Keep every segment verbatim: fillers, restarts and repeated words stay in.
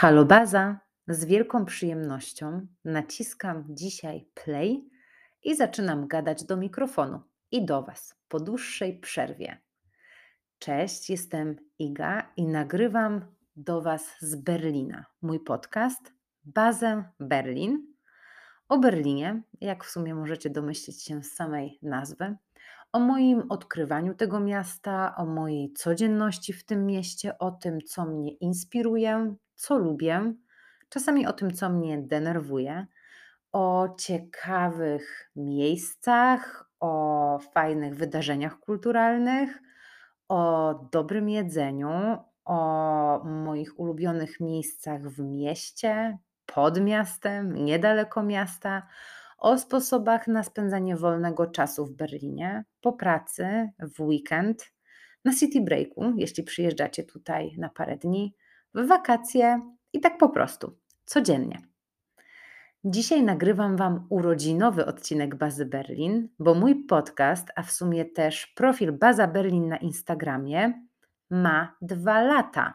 Halo Baza, z wielką przyjemnością naciskam dzisiaj play i zaczynam gadać do mikrofonu i do Was po dłuższej przerwie. Cześć, jestem Iga i nagrywam do Was z Berlina mój podcast Bazę Berlin. O Berlinie, jak w sumie możecie domyślić się z samej nazwy, o moim odkrywaniu tego miasta, o mojej codzienności w tym mieście, o tym, co mnie inspiruje, co lubię, czasami o tym, co mnie denerwuje, o ciekawych miejscach, o fajnych wydarzeniach kulturalnych, o dobrym jedzeniu, o moich ulubionych miejscach w mieście, pod miastem, niedaleko miasta, o sposobach na spędzanie wolnego czasu w Berlinie, po pracy, w weekend, na city breaku, jeśli przyjeżdżacie tutaj na parę dni, w wakacje i tak po prostu, codziennie. Dzisiaj nagrywam Wam urodzinowy odcinek Bazy Berlin, bo mój podcast, a w sumie też profil Baza Berlin na Instagramie ma dwa lata.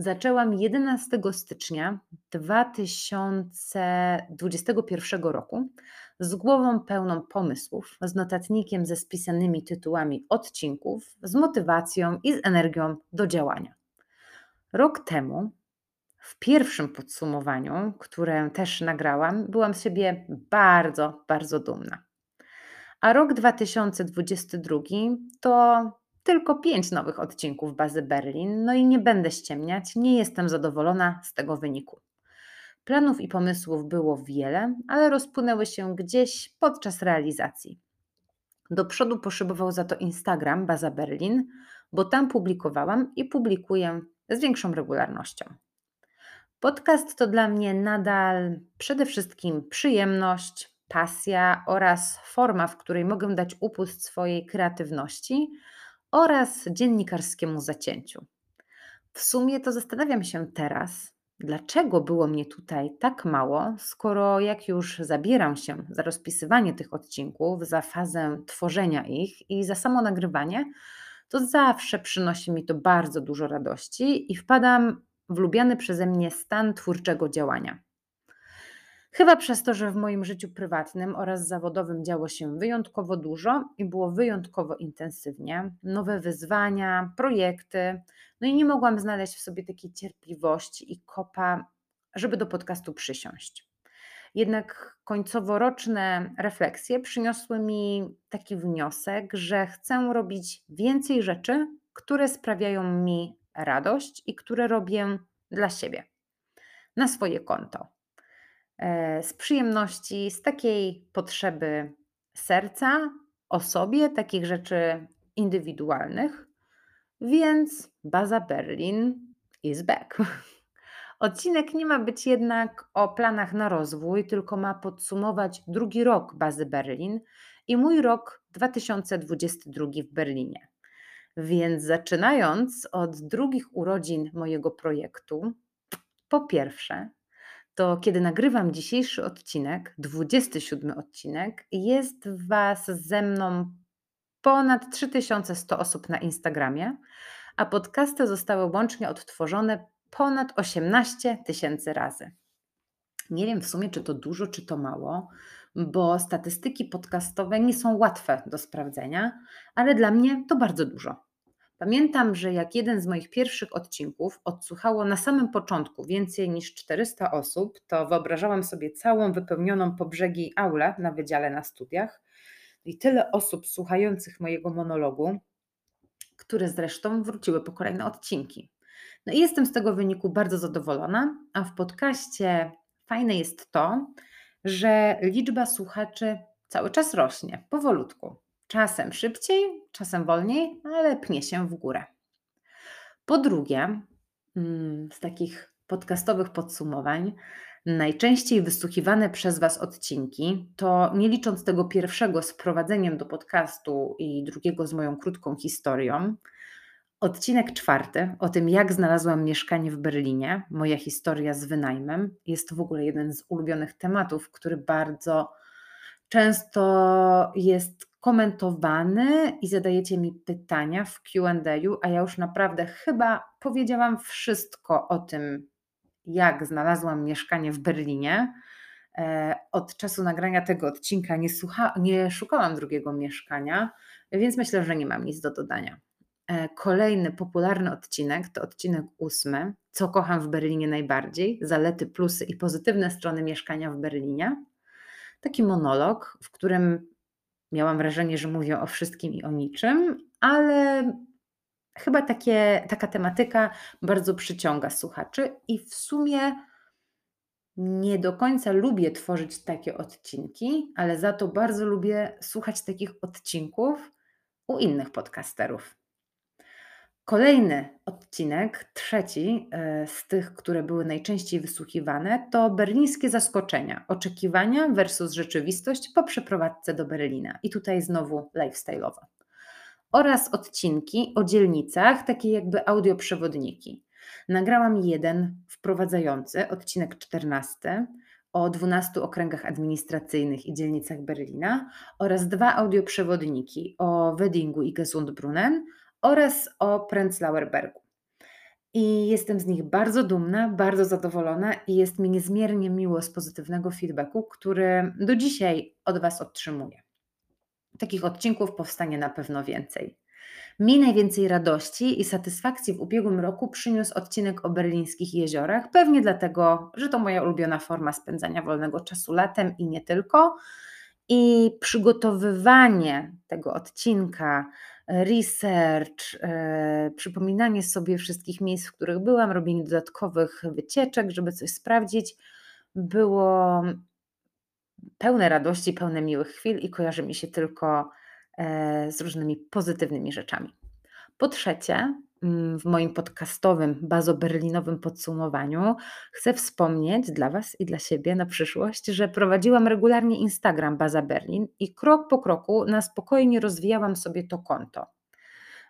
Zaczęłam jedenastego stycznia dwa tysiące dwudziestego pierwszego roku z głową pełną pomysłów, z notatnikiem ze spisanymi tytułami odcinków, z motywacją i z energią do działania. Rok temu, w pierwszym podsumowaniu, które też nagrałam, byłam z siebie bardzo, bardzo dumna. A rok dwa tysiące dwudziesty drugi to tylko pięć nowych odcinków Bazy Berlin, no i nie będę ściemniać, nie jestem zadowolona z tego wyniku. Planów i pomysłów było wiele, ale rozpłynęły się gdzieś podczas realizacji. Do przodu poszybował za to Instagram Baza Berlin, bo tam publikowałam i publikuję z większą regularnością. Podcast to dla mnie nadal przede wszystkim przyjemność, pasja oraz forma, w której mogę dać upust swojej kreatywności oraz dziennikarskiemu zacięciu. W sumie to zastanawiam się teraz, dlaczego było mnie tutaj tak mało, skoro jak już zabieram się za rozpisywanie tych odcinków, za fazę tworzenia ich i za samo nagrywanie, to zawsze przynosi mi to bardzo dużo radości i wpadam w lubiany przeze mnie stan twórczego działania. Chyba przez to, że w moim życiu prywatnym oraz zawodowym działo się wyjątkowo dużo i było wyjątkowo intensywnie, nowe wyzwania, projekty, no i nie mogłam znaleźć w sobie takiej cierpliwości i kopa, żeby do podcastu przysiąść. Jednak końcoworoczne refleksje przyniosły mi taki wniosek, że chcę robić więcej rzeczy, które sprawiają mi radość i które robię dla siebie, na swoje konto. Z przyjemności, z takiej potrzeby serca, o sobie, takich rzeczy indywidualnych, więc Baza Berlin is back. Odcinek nie ma być jednak o planach na rozwój, tylko ma podsumować drugi rok Bazy Berlin i mój rok dwa tysiące dwudziesty drugi w Berlinie. Więc zaczynając od drugich urodzin mojego projektu, po pierwsze, to kiedy nagrywam dzisiejszy odcinek, dwudziesty siódmy odcinek, jest Was ze mną ponad trzy tysiące sto osób na Instagramie, a podcasty zostały łącznie odtworzone ponad osiemnaście tysięcy razy. Nie wiem w sumie, czy to dużo, czy to mało, bo statystyki podcastowe nie są łatwe do sprawdzenia, ale dla mnie to bardzo dużo. Pamiętam, że jak jeden z moich pierwszych odcinków odsłuchało na samym początku więcej niż czterysta osób, to wyobrażałam sobie całą wypełnioną po brzegi aulę na wydziale na studiach i tyle osób słuchających mojego monologu, które zresztą wróciły po kolejne odcinki. No i jestem z tego wyniku bardzo zadowolona, a w podcaście fajne jest to, że liczba słuchaczy cały czas rośnie, powolutku. Czasem szybciej, czasem wolniej, ale pnie się w górę. Po drugie, z takich podcastowych podsumowań, najczęściej wysłuchiwane przez Was odcinki, to nie licząc tego pierwszego z prowadzeniem do podcastu i drugiego z moją krótką historią, odcinek czwarty o tym, jak znalazłam mieszkanie w Berlinie, moja historia z wynajmem, jest w ogóle jeden z ulubionych tematów, który bardzo często jest komentowany i zadajecie mi pytania w Q and A, a ja już naprawdę chyba powiedziałam wszystko o tym, jak znalazłam mieszkanie w Berlinie. Od czasu nagrania tego odcinka nie, słucha, nie szukałam drugiego mieszkania, więc myślę, że nie mam nic do dodania. Kolejny popularny odcinek to odcinek ósmy, co kocham w Berlinie najbardziej, zalety, plusy i pozytywne strony mieszkania w Berlinie. Taki monolog, w którym miałam wrażenie, że mówię o wszystkim i o niczym, ale chyba takie, taka tematyka bardzo przyciąga słuchaczy i w sumie nie do końca lubię tworzyć takie odcinki, ale za to bardzo lubię słuchać takich odcinków u innych podcasterów. Kolejny odcinek, trzeci z tych, które były najczęściej wysłuchiwane, to berlińskie zaskoczenia, oczekiwania versus rzeczywistość po przeprowadzce do Berlina. I tutaj znowu lifestyle'owo. Oraz odcinki o dzielnicach, takie jakby audioprzewodniki. Nagrałam jeden wprowadzający, odcinek czternasty, o dwunastu okręgach administracyjnych i dzielnicach Berlina oraz dwa audioprzewodniki o Weddingu i Gesundbrunnen oraz o Prenzlauer Bergu. I jestem z nich bardzo dumna, bardzo zadowolona i jest mi niezmiernie miło z pozytywnego feedbacku, który do dzisiaj od Was otrzymuję. Takich odcinków powstanie na pewno więcej. Mi najwięcej radości i satysfakcji w ubiegłym roku przyniósł odcinek o berlińskich jeziorach, pewnie dlatego, że to moja ulubiona forma spędzania wolnego czasu latem i nie tylko. I przygotowywanie tego odcinka, research, yy, przypominanie sobie wszystkich miejsc, w których byłam, robienie dodatkowych wycieczek, żeby coś sprawdzić, było pełne radości, pełne miłych chwil i kojarzy mi się tylko yy, z różnymi pozytywnymi rzeczami. Po trzecie, w moim podcastowym, bazoberlinowym podsumowaniu chcę wspomnieć dla Was i dla siebie na przyszłość, że prowadziłam regularnie Instagram Baza Berlin i krok po kroku na spokojnie rozwijałam sobie to konto.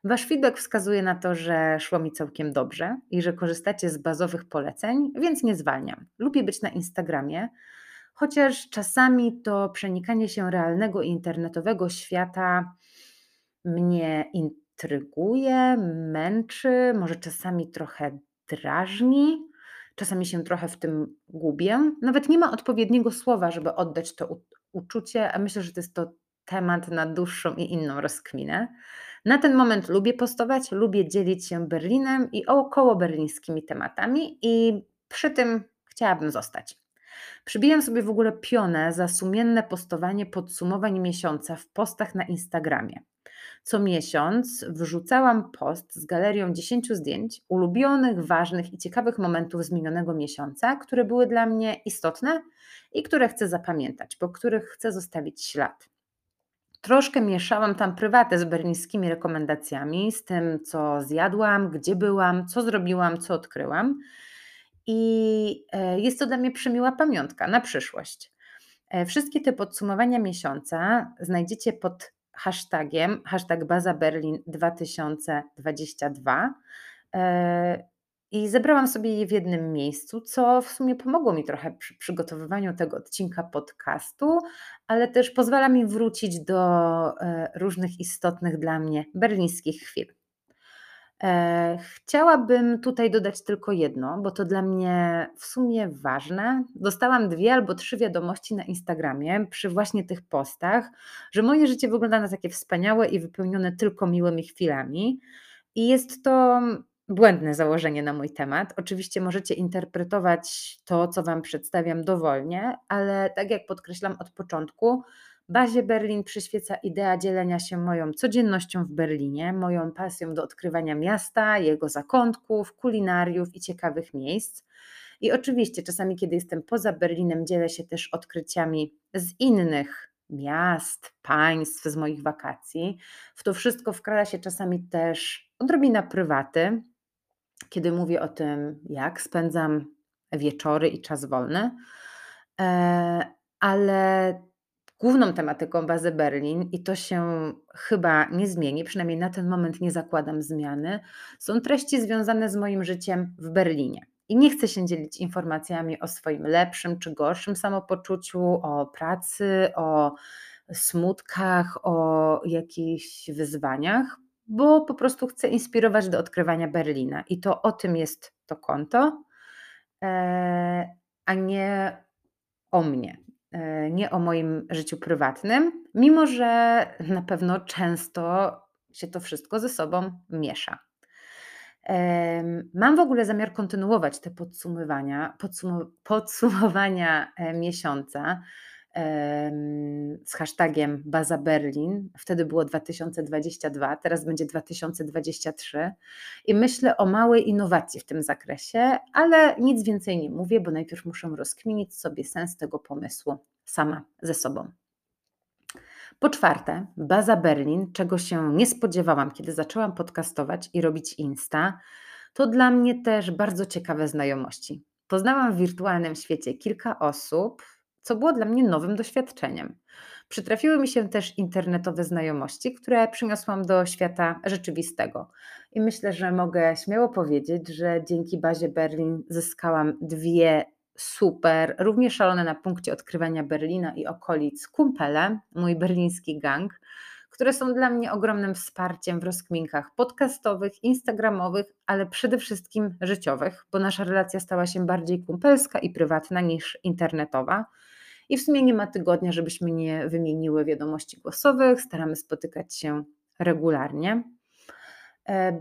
Wasz feedback wskazuje na to, że szło mi całkiem dobrze i że korzystacie z bazowych poleceń, więc nie zwalniam. Lubię być na Instagramie, chociaż czasami to przenikanie się realnego i internetowego świata mnie interesuje. Intryguje, męczy, może czasami trochę drażni, czasami się trochę w tym gubię. Nawet nie ma odpowiedniego słowa, żeby oddać to u- uczucie, a myślę, że to jest to temat na dłuższą i inną rozkminę. Na ten moment lubię postować, lubię dzielić się Berlinem i około berlińskimi tematami i przy tym chciałabym zostać. Przybijam sobie w ogóle pionę za sumienne postowanie podsumowań miesiąca w postach na Instagramie. Co miesiąc wrzucałam post z galerią dziesięciu zdjęć ulubionych, ważnych i ciekawych momentów z minionego miesiąca, które były dla mnie istotne i które chcę zapamiętać, po których chcę zostawić ślad. Troszkę mieszałam tam prywatę z berlińskimi rekomendacjami, z tym co zjadłam, gdzie byłam, co zrobiłam, co odkryłam i jest to dla mnie przemiła pamiątka na przyszłość. Wszystkie te podsumowania miesiąca znajdziecie pod hashtagiem, hashtag Baza Berlin dwa tysiące dwadzieścia dwa i zebrałam sobie je w jednym miejscu, co w sumie pomogło mi trochę przy przygotowywaniu tego odcinka podcastu, ale też pozwala mi wrócić do różnych istotnych dla mnie berlińskich chwil. Chciałabym tutaj dodać tylko jedno, bo to dla mnie w sumie ważne. Dostałam dwie albo trzy wiadomości na Instagramie przy właśnie tych postach, że moje życie wygląda na takie wspaniałe i wypełnione tylko miłymi chwilami i jest to błędne założenie na mój temat. Oczywiście możecie interpretować to, co Wam przedstawiam dowolnie, ale tak jak podkreślam od początku, Bazie Berlin przyświeca idea dzielenia się moją codziennością w Berlinie, moją pasją do odkrywania miasta, jego zakątków, kulinariów i ciekawych miejsc. I oczywiście czasami, kiedy jestem poza Berlinem, dzielę się też odkryciami z innych miast, państw, z moich wakacji. W to wszystko wkrada się czasami też odrobina prywaty, kiedy mówię o tym, jak spędzam wieczory i czas wolny, ale główną tematyką Bazy Berlin, i to się chyba nie zmieni, przynajmniej na ten moment nie zakładam zmiany, są treści związane z moim życiem w Berlinie. I nie chcę się dzielić informacjami o swoim lepszym czy gorszym samopoczuciu, o pracy, o smutkach, o jakichś wyzwaniach, bo po prostu chcę inspirować do odkrywania Berlina. I to o tym jest to konto. a nie o mnie, nie o moim życiu prywatnym, mimo że na pewno często się to wszystko ze sobą miesza. Mam w ogóle zamiar kontynuować te podsumowania, podsum- podsumowania miesiąca z hashtagiem Baza Berlin. Wtedy było dwa tysiące dwadzieścia dwa, teraz będzie dwa tysiące dwadzieścia trzy i myślę o małej innowacji w tym zakresie, ale nic więcej nie mówię, bo najpierw muszę rozkminić sobie sens tego pomysłu sama ze sobą. Po czwarte, Baza Berlin, czego się nie spodziewałam, kiedy zaczęłam podcastować i robić Insta, to dla mnie też bardzo ciekawe znajomości. Poznałam w wirtualnym świecie kilka osób, co było dla mnie nowym doświadczeniem. Przytrafiły mi się też internetowe znajomości, które przyniosłam do świata rzeczywistego. I myślę, że mogę śmiało powiedzieć, że dzięki Bazie Berlin zyskałam dwie super, również szalone na punkcie odkrywania Berlina i okolic kumpele, mój berliński gang, które są dla mnie ogromnym wsparciem w rozkminkach podcastowych, instagramowych, ale przede wszystkim życiowych, bo nasza relacja stała się bardziej kumpelska i prywatna niż internetowa. I w sumie nie ma tygodnia, żebyśmy nie wymieniły wiadomości głosowych, staramy spotykać się regularnie.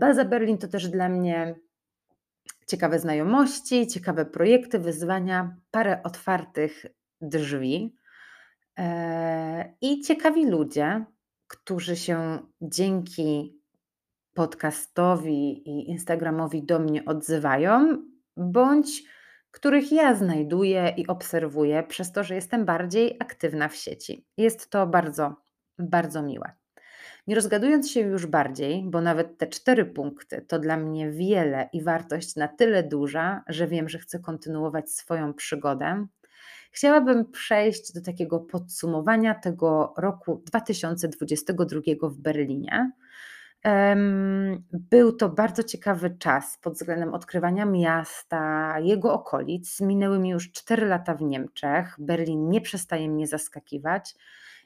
Baza Berlin to też dla mnie ciekawe znajomości, ciekawe projekty, wyzwania, parę otwartych drzwi i ciekawi ludzie, którzy się dzięki podcastowi i Instagramowi do mnie odzywają, bądź których ja znajduję i obserwuję przez to, że jestem bardziej aktywna w sieci. Jest to bardzo, bardzo miłe. Nie rozgadując się już bardziej, bo nawet te cztery punkty to dla mnie wiele i wartość na tyle duża, że wiem, że chcę kontynuować swoją przygodę, chciałabym przejść do takiego podsumowania tego roku dwa tysiące dwudziestego drugiego w Berlinie. Był to bardzo ciekawy czas pod względem odkrywania miasta, jego okolic. Minęły mi już cztery lata w Niemczech. Berlin nie przestaje mnie zaskakiwać.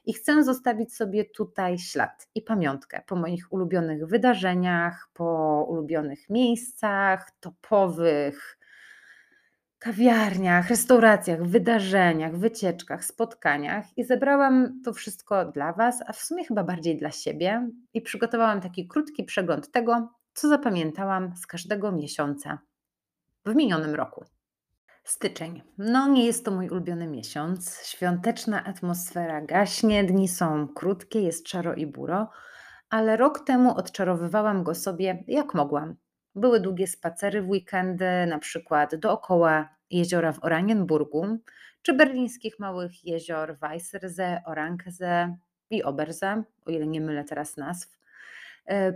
I chcę zostawić sobie tutaj ślad i pamiątkę po moich ulubionych wydarzeniach, po ulubionych miejscach, topowych kawiarniach, restauracjach, wydarzeniach, wycieczkach, spotkaniach i zebrałam to wszystko dla Was, a w sumie chyba bardziej dla siebie i przygotowałam taki krótki przegląd tego, co zapamiętałam z każdego miesiąca w minionym roku. Styczeń. No nie jest to mój ulubiony miesiąc. Świąteczna atmosfera gaśnie, dni są krótkie, jest szaro i buro, ale rok temu odczarowywałam go sobie jak mogłam. Były długie spacery w weekendy, na przykład dookoła jeziora w Oranienburgu, czy berlińskich małych jezior Weißersee, Orangsee i Obersee, o ile nie mylę teraz nazw.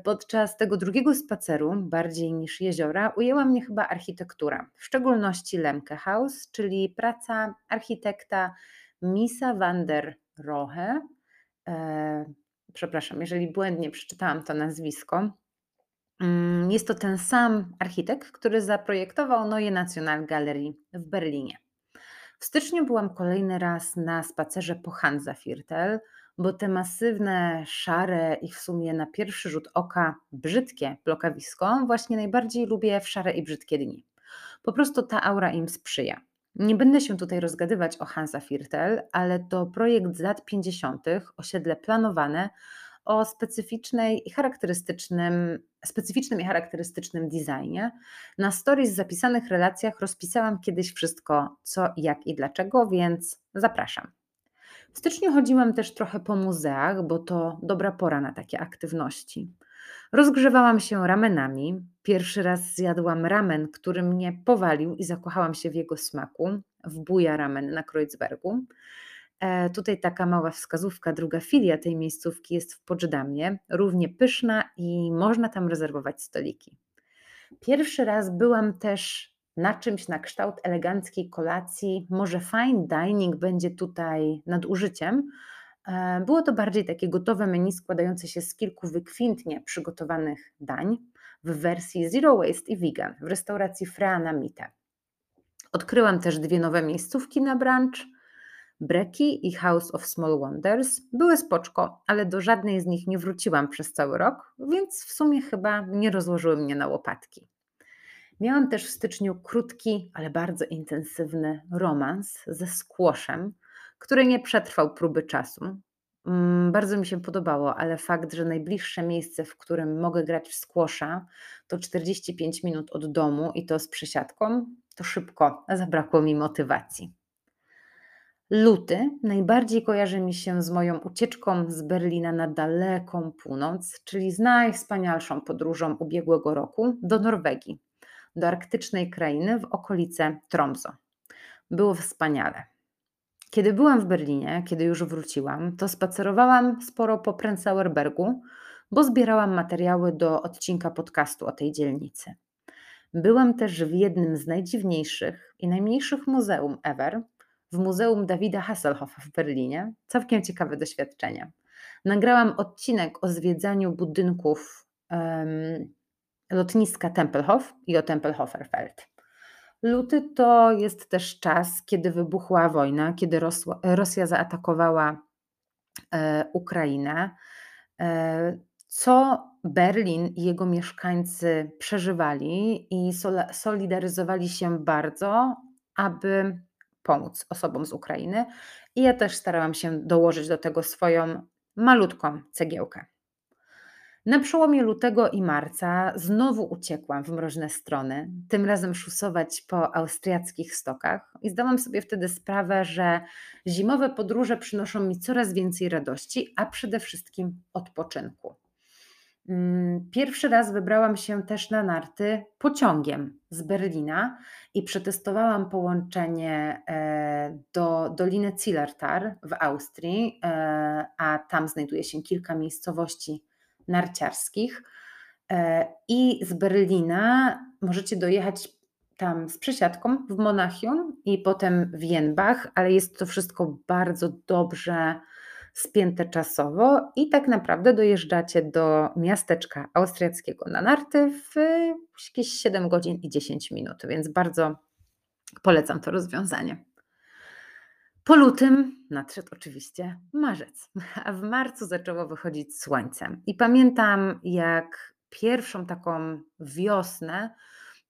Podczas tego drugiego spaceru, bardziej niż jeziora, ujęła mnie chyba architektura, w szczególności Lemke House, czyli praca architekta Miesa van der Rohe. E, przepraszam, jeżeli błędnie przeczytałam to nazwisko. Jest to ten sam architekt, który zaprojektował Neue National Gallery w Berlinie. W styczniu byłam kolejny raz na spacerze po Hansaviertel, bo te masywne, szare i w sumie na pierwszy rzut oka brzydkie blokawisko właśnie najbardziej lubię w szare i brzydkie dni. Po prostu ta aura im sprzyja. Nie będę się tutaj rozgadywać o Hansaviertel, ale to projekt z lat pięćdziesiątych, osiedle planowane o specyficznej i charakterystycznym, specyficznym i charakterystycznym designie. Na stories zapisanych relacjach rozpisałam kiedyś wszystko, co, jak i dlaczego, więc zapraszam. W styczniu chodziłam też trochę po muzeach, bo to dobra pora na takie aktywności. Rozgrzewałam się ramenami. Pierwszy raz zjadłam ramen, który mnie powalił i zakochałam się w jego smaku, w Buja Ramen na Kreuzbergu. E, tutaj taka mała wskazówka, druga filia tej miejscówki jest w Pozdamie, równie pyszna i można tam rezerwować stoliki. Pierwszy raz byłam też na czymś na kształt eleganckiej kolacji, może fine dining będzie tutaj nadużyciem. Było to bardziej takie gotowe menu składające się z kilku wykwintnie przygotowanych dań w wersji zero waste i vegan w restauracji Freana Mita. Odkryłam też dwie nowe miejscówki na brunch, Breki i House of Small Wonders. Były spoczko, ale do żadnej z nich nie wróciłam przez cały rok, więc w sumie chyba nie rozłożyły mnie na łopatki. Miałam też w styczniu krótki, ale bardzo intensywny romans ze skłoszem, który nie przetrwał próby czasu. Bardzo mi się podobało, ale fakt, że najbliższe miejsce, w którym mogę grać w skłosza, to czterdzieści pięć minut od domu i to z przesiadką, to szybko zabrakło mi motywacji. Luty najbardziej kojarzy mi się z moją ucieczką z Berlina na daleką północ, czyli z najwspanialszą podróżą ubiegłego roku do Norwegii, do arktycznej krainy w okolice Tromsø. Było wspaniale. Kiedy byłam w Berlinie, kiedy już wróciłam, to spacerowałam sporo po Prenzlauer Bergu, bo zbierałam materiały do odcinka podcastu o tej dzielnicy. Byłam też w jednym z najdziwniejszych i najmniejszych muzeum ever, w Muzeum Dawida Hasselhoffa w Berlinie. Całkiem ciekawe doświadczenie. Nagrałam odcinek o zwiedzaniu budynków um, lotniska Tempelhof i o Tempelhoferfeld. Luty to jest też czas, kiedy wybuchła wojna, kiedy Rosła, Rosja zaatakowała e, Ukrainę, e, co Berlin i jego mieszkańcy przeżywali i sol, solidaryzowali się bardzo, aby pomóc osobom z Ukrainy. I ja też starałam się dołożyć do tego swoją malutką cegiełkę. Na przełomie lutego i marca znowu uciekłam w mroźne strony, tym razem szusować po austriackich stokach i zdałam sobie wtedy sprawę, że zimowe podróże przynoszą mi coraz więcej radości, a przede wszystkim odpoczynku. Pierwszy raz wybrałam się też na narty pociągiem z Berlina i przetestowałam połączenie do Doliny Zillertal w Austrii, a tam znajduje się kilka miejscowości narciarskich i z Berlina możecie dojechać tam z przesiadką w Monachium i potem w Jenbach, ale jest to wszystko bardzo dobrze spięte czasowo i tak naprawdę dojeżdżacie do miasteczka austriackiego na narty w jakieś siedem godzin i dziesięć minut, więc bardzo polecam to rozwiązanie. Po lutym nadszedł oczywiście marzec, a w marcu zaczęło wychodzić słońce. I pamiętam, jak pierwszą taką wiosnę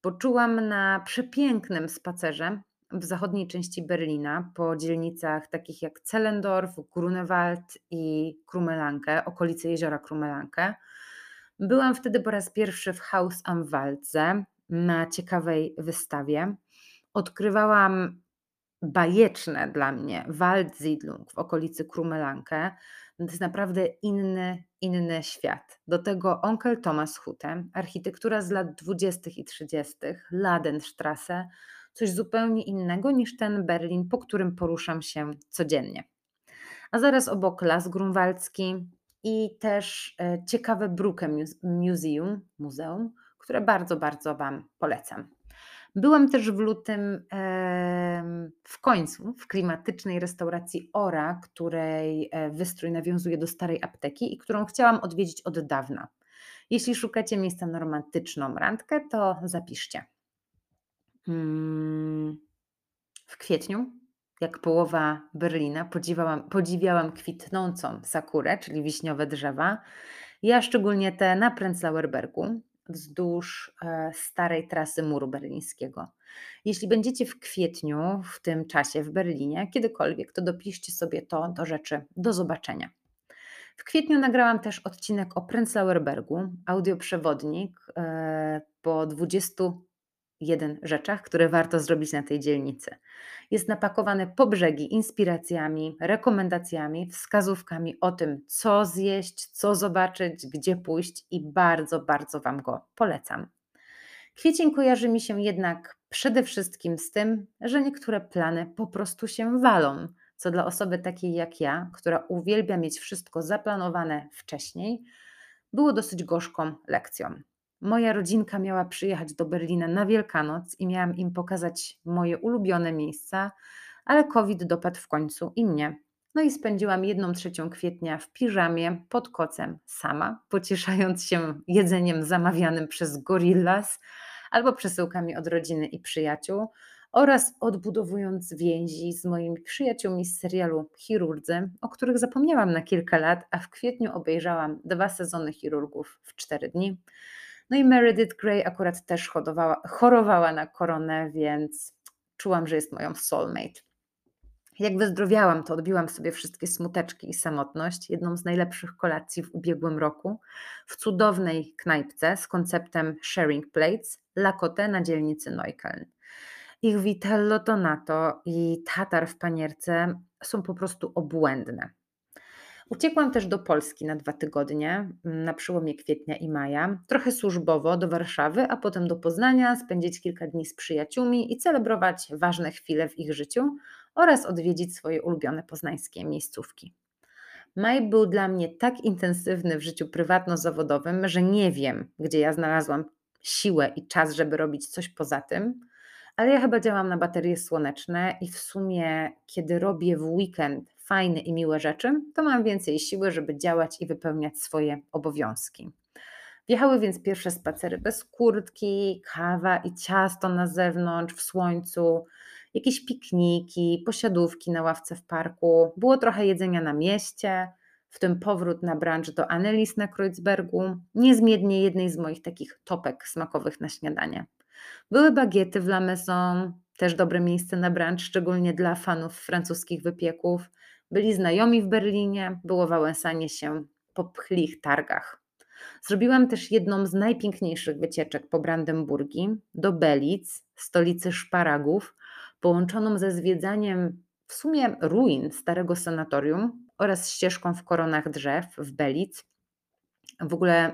poczułam na przepięknym spacerze w zachodniej części Berlina, po dzielnicach takich jak Celendorf, Grunewald i Krumelanke, okolice jeziora Krumelanke. Byłam wtedy po raz pierwszy w Haus am Waldze na ciekawej wystawie. Odkrywałam bajeczne dla mnie Waldsiedlung w okolicy Krumelanke. To jest naprawdę inny, inny świat. Do tego Onkel Thomas Hutte, architektura z lat dwudziestych i trzydziestych, Ladenstrasse, coś zupełnie innego niż ten Berlin, po którym poruszam się codziennie. A zaraz obok Las Grunwaldzki i też ciekawe Brucke Museum, muzeum, które bardzo, bardzo Wam polecam. Byłam też w lutym e, w końcu w klimatycznej restauracji Ora, której wystrój nawiązuje do starej apteki i którą chciałam odwiedzić od dawna. Jeśli szukacie miejsca na romantyczną randkę, to zapiszcie. W kwietniu, jak połowa Berlina, podziwiałam, podziwiałam kwitnącą sakurę, czyli wiśniowe drzewa. Ja szczególnie te na Prenzlauer Bergu, wzdłuż starej trasy muru berlińskiego. Jeśli będziecie w kwietniu, w tym czasie w Berlinie, kiedykolwiek, to dopiszcie sobie to do rzeczy do zobaczenia. W kwietniu nagrałam też odcinek o Prenzlauer Bergu, audioprzewodnik po dwudziestu jeden rzeczach, które warto zrobić na tej dzielnicy. Jest napakowany po brzegi inspiracjami, rekomendacjami, wskazówkami o tym, co zjeść, co zobaczyć, gdzie pójść i bardzo, bardzo Wam go polecam. Kwiecień kojarzy mi się jednak przede wszystkim z tym, że niektóre plany po prostu się walą, co dla osoby takiej jak ja, która uwielbia mieć wszystko zaplanowane wcześniej, było dosyć gorzką lekcją. Moja rodzinka miała przyjechać do Berlina na Wielkanoc i miałam im pokazać moje ulubione miejsca, ale COVID dopadł w końcu i mnie. No i spędziłam jedną trzecią kwietnia w piżamie pod kocem sama, pocieszając się jedzeniem zamawianym przez gorillas albo przesyłkami od rodziny i przyjaciół oraz odbudowując więzi z moimi przyjaciółmi z serialu Chirurdzy, o których zapomniałam na kilka lat, a w kwietniu obejrzałam dwa sezony Chirurgów w cztery dni. No i Meredith Grey akurat też hodowała, chorowała na koronę, więc czułam, że jest moją soulmate. Jak wyzdrowiałam, to odbiłam sobie wszystkie smuteczki i samotność, jedną z najlepszych kolacji w ubiegłym roku, w cudownej knajpce z konceptem sharing plates, Lakote na dzielnicy Neukölln. Ich vitello tonato i tatar w panierce są po prostu obłędne. Uciekłam też do Polski na dwa tygodnie, na przełomie kwietnia i maja, trochę służbowo do Warszawy, a potem do Poznania, spędzić kilka dni z przyjaciółmi i celebrować ważne chwile w ich życiu oraz odwiedzić swoje ulubione poznańskie miejscówki. Maj był dla mnie tak intensywny w życiu prywatno-zawodowym, że nie wiem, gdzie ja znalazłam siłę i czas, żeby robić coś poza tym, ale ja chyba działam na baterie słoneczne i w sumie, kiedy robię w weekend fajne i miłe rzeczy, to mam więcej siły, żeby działać i wypełniać swoje obowiązki. Wjechały więc pierwsze spacery bez kurtki, kawa i ciasto na zewnątrz, w słońcu, jakieś pikniki, posiadówki na ławce w parku, było trochę jedzenia na mieście, w tym powrót na brunch do Annelies na Kreuzbergu, niezmiennie jednej z moich takich topek smakowych na śniadanie. Były bagiety w La Maison, też dobre miejsce na brunch, szczególnie dla fanów francuskich wypieków. Byli znajomi w Berlinie, było wałęsanie się po pchlich targach. Zrobiłam też jedną z najpiękniejszych wycieczek po Brandenburgii, do Belic, stolicy szparagów, połączoną ze zwiedzaniem w sumie ruin starego sanatorium oraz ścieżką w koronach drzew w Belic. W ogóle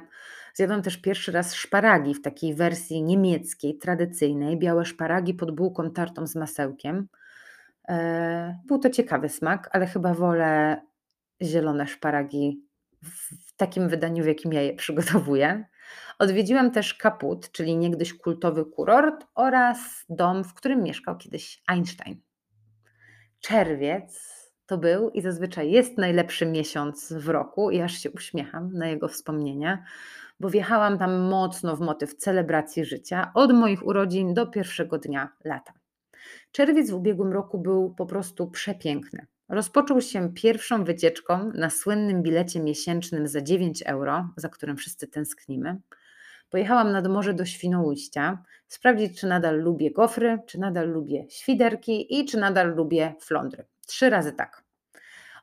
zjadłam też pierwszy raz szparagi w takiej wersji niemieckiej, tradycyjnej, białe szparagi pod bułką tartą z masełkiem. Był to ciekawy smak, ale chyba wolę zielone szparagi w takim wydaniu, w jakim ja je przygotowuję. Odwiedziłam też Kaput, czyli niegdyś kultowy kurort oraz dom, w którym mieszkał kiedyś Einstein. Czerwiec to był i zazwyczaj jest najlepszy miesiąc w roku i aż się uśmiecham na jego wspomnienia, bo wjechałam tam mocno w motyw celebracji życia od moich urodzin do pierwszego dnia lata. Czerwiec w ubiegłym roku był po prostu przepiękny. Rozpoczął się pierwszą wycieczką na słynnym bilecie miesięcznym za dziewięć euro, za którym wszyscy tęsknimy. Pojechałam nad morze do Świnoujścia, sprawdzić, czy nadal lubię gofry, czy nadal lubię świderki i czy nadal lubię flądry. Trzy razy tak.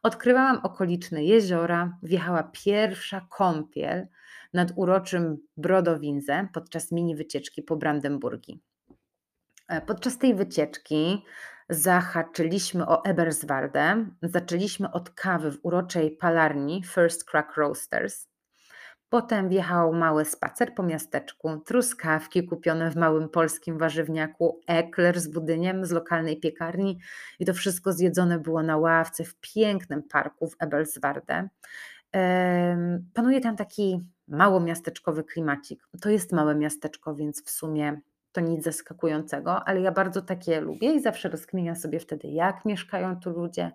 Odkrywałam okoliczne jeziora, wjechała pierwsza kąpiel nad uroczym Brodowinze podczas mini wycieczki po Brandenburgii. Podczas tej wycieczki zahaczyliśmy o Eberswalde, zaczęliśmy od kawy w uroczej palarni First Crack Roasters. Potem wjechał mały spacer po miasteczku, truskawki kupione w małym polskim warzywniaku, ekler z budyniem z lokalnej piekarni i to wszystko zjedzone było na ławce w pięknym parku w Eberswalde. Panuje tam taki mało miasteczkowy klimacik. To jest małe miasteczko, więc w sumie to nic zaskakującego, ale ja bardzo takie lubię i zawsze rozkminiam sobie wtedy, jak mieszkają tu ludzie,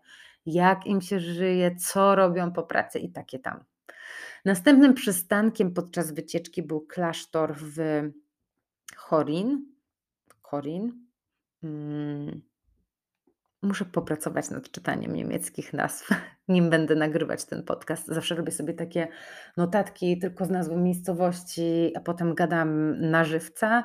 jak im się żyje, co robią po pracy i takie tam. Następnym przystankiem podczas wycieczki był klasztor w Chorin. Chorin? Hmm. Muszę popracować nad czytaniem niemieckich nazw, nim będę nagrywać ten podcast. Zawsze robię sobie takie notatki tylko z nazwą miejscowości, a potem gadam na żywca.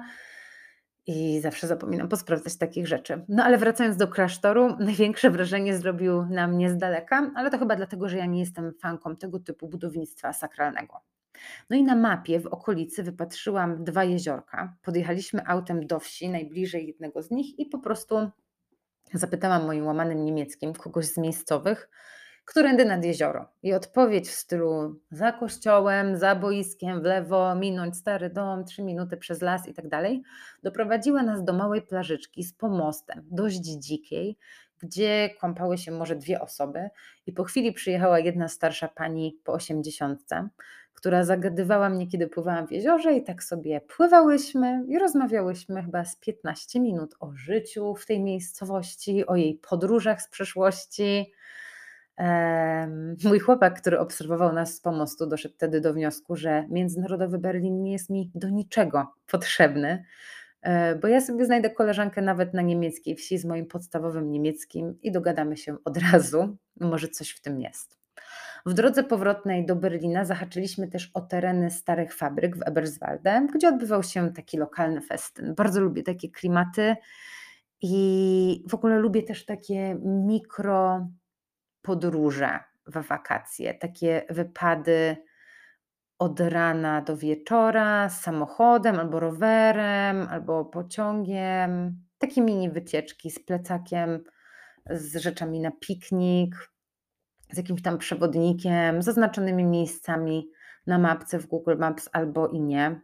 I zawsze zapominam posprawdzać takich rzeczy. No ale wracając do klasztoru, największe wrażenie zrobił na mnie z daleka, ale to chyba dlatego, że ja nie jestem fanką tego typu budownictwa sakralnego. No i na mapie w okolicy wypatrzyłam dwa jeziorka. Podjechaliśmy autem do wsi, najbliżej jednego z nich i po prostu zapytałam moim łamanym niemieckim kogoś z miejscowych, którędy nad jezioro. I odpowiedź w stylu za kościołem, za boiskiem, w lewo, minąć stary dom, trzy minuty przez las i tak dalej, doprowadziła nas do małej plażyczki z pomostem, dość dzikiej, gdzie kąpały się może dwie osoby i po chwili przyjechała jedna starsza pani po osiemdziesiątce, która zagadywała mnie, kiedy pływałam w jeziorze i tak sobie pływałyśmy i rozmawiałyśmy chyba z piętnaście minut o życiu w tej miejscowości, o jej podróżach z przeszłości. Mój chłopak, który obserwował nas z pomostu, doszedł wtedy do wniosku, że międzynarodowy Berlin nie jest mi do niczego potrzebny, bo ja sobie znajdę koleżankę nawet na niemieckiej wsi z moim podstawowym niemieckim i dogadamy się od razu, może coś w tym jest. W drodze powrotnej do Berlina zahaczyliśmy też o tereny starych fabryk w Eberswalde, gdzie odbywał się taki lokalny festyn. Bardzo lubię takie klimaty i w ogóle lubię też takie mikropodróże w wakacje, takie wypady od rana do wieczora z samochodem albo rowerem, albo pociągiem. Takie mini wycieczki z plecakiem, z rzeczami na piknik, z jakimś tam przewodnikiem, zaznaczonymi miejscami na mapce w Google Maps albo i nie.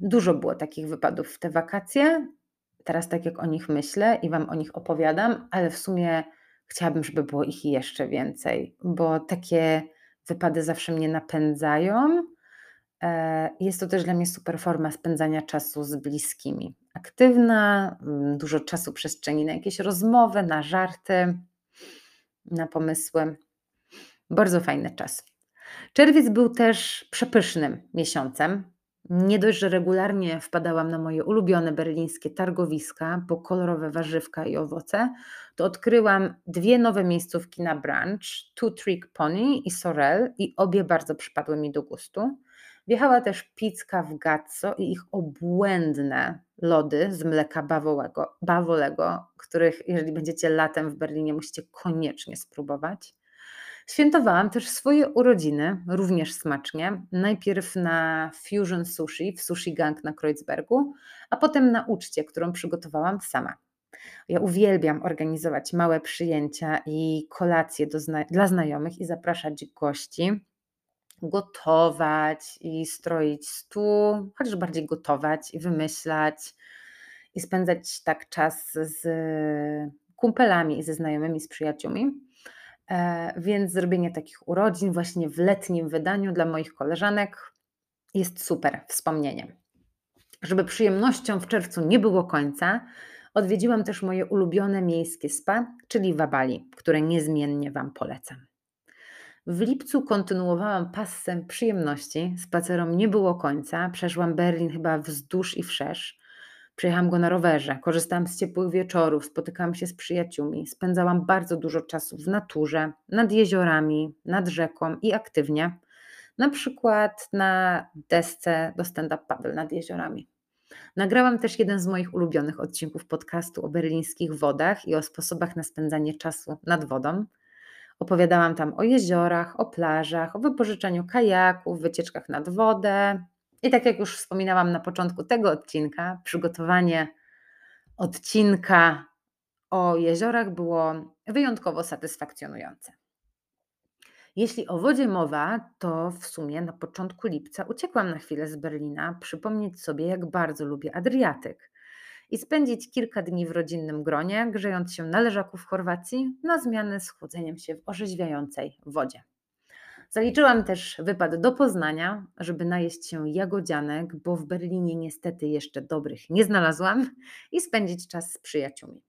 Dużo było takich wypadów w te wakacje. Teraz tak jak o nich myślę i Wam o nich opowiadam, ale w sumie chciałabym, żeby było ich jeszcze więcej, bo takie wypady zawsze mnie napędzają. Jest to też dla mnie super forma spędzania czasu z bliskimi. Aktywna, dużo czasu przestrzeni na jakieś rozmowy, na żarty, na pomysły. Bardzo fajny czas. Czerwiec był też przepysznym miesiącem. Nie dość, że regularnie wpadałam na moje ulubione berlińskie targowiska po kolorowe warzywka i owoce, to odkryłam dwie nowe miejscówki na brunch, Two Trick Pony i Sorel, i obie bardzo przypadły mi do gustu. Wjechała też pizka w Gazzo i ich obłędne lody z mleka bawołego, bawolego, których jeżeli będziecie latem w Berlinie, musicie koniecznie spróbować. Świętowałam też swoje urodziny, również smacznie, najpierw na Fusion Sushi w Sushi Gang na Kreuzbergu, a potem na uczcie, którą przygotowałam sama. Ja uwielbiam organizować małe przyjęcia i kolacje do zna- dla znajomych i zapraszać gości, gotować i stroić stół, chociaż bardziej gotować i wymyślać i spędzać tak czas z kumpelami i ze znajomymi, z przyjaciółmi. Więc zrobienie takich urodzin właśnie w letnim wydaniu dla moich koleżanek jest super wspomnieniem. Żeby przyjemnością w czerwcu nie było końca, odwiedziłam też moje ulubione miejskie spa, czyli Wabali, które niezmiennie Wam polecam. W lipcu kontynuowałam passę przyjemności, spacerom nie było końca, przeszłam Berlin chyba wzdłuż i wszerz. Przejechałam go na rowerze, korzystałam z ciepłych wieczorów, spotykałam się z przyjaciółmi, spędzałam bardzo dużo czasu w naturze, nad jeziorami, nad rzeką i aktywnie, na przykład na desce do stand-up paddle nad jeziorami. Nagrałam też jeden z moich ulubionych odcinków podcastu o berlińskich wodach i o sposobach na spędzanie czasu nad wodą. Opowiadałam tam o jeziorach, o plażach, o wypożyczaniu kajaków, wycieczkach nad wodę. I tak jak już wspominałam na początku tego odcinka, przygotowanie odcinka o jeziorach było wyjątkowo satysfakcjonujące. Jeśli o wodzie mowa, to w sumie na początku lipca uciekłam na chwilę z Berlina, przypomnieć sobie, jak bardzo lubię Adriatyk i spędzić kilka dni w rodzinnym gronie, grzejąc się na leżaku w Chorwacji na zmianę z chłodzeniem się w orzeźwiającej wodzie. Zaliczyłam też wypad do Poznania, żeby najeść się jagodzianek, bo w Berlinie niestety jeszcze dobrych nie znalazłam, i spędzić czas z przyjaciółmi.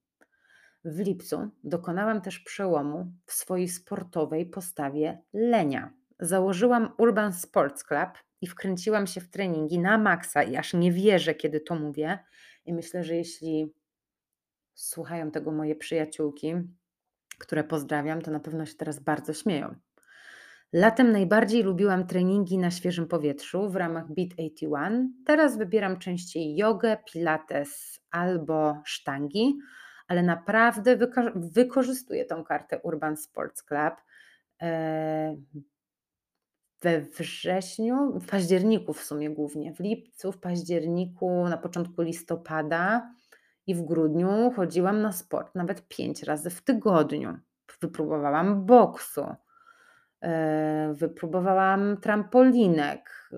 W lipcu dokonałam też przełomu w swojej sportowej postawie lenia. Założyłam Urban Sports Club i wkręciłam się w treningi na maksa i aż nie wierzę, kiedy to mówię. I myślę, że jeśli słuchają tego moje przyjaciółki, które pozdrawiam, to na pewno się teraz bardzo śmieją. Latem najbardziej lubiłam treningi na świeżym powietrzu w ramach Beat osiemdziesiąt jeden. Teraz wybieram częściej jogę, pilates albo sztangi, ale naprawdę wyko- wykorzystuję tą kartę Urban Sports Club. We wrześniu, w październiku w sumie głównie, w lipcu, w październiku, na początku listopada i w grudniu chodziłam na sport nawet pięć razy w tygodniu. Wypróbowałam boksu. Wypróbowałam trampolinek,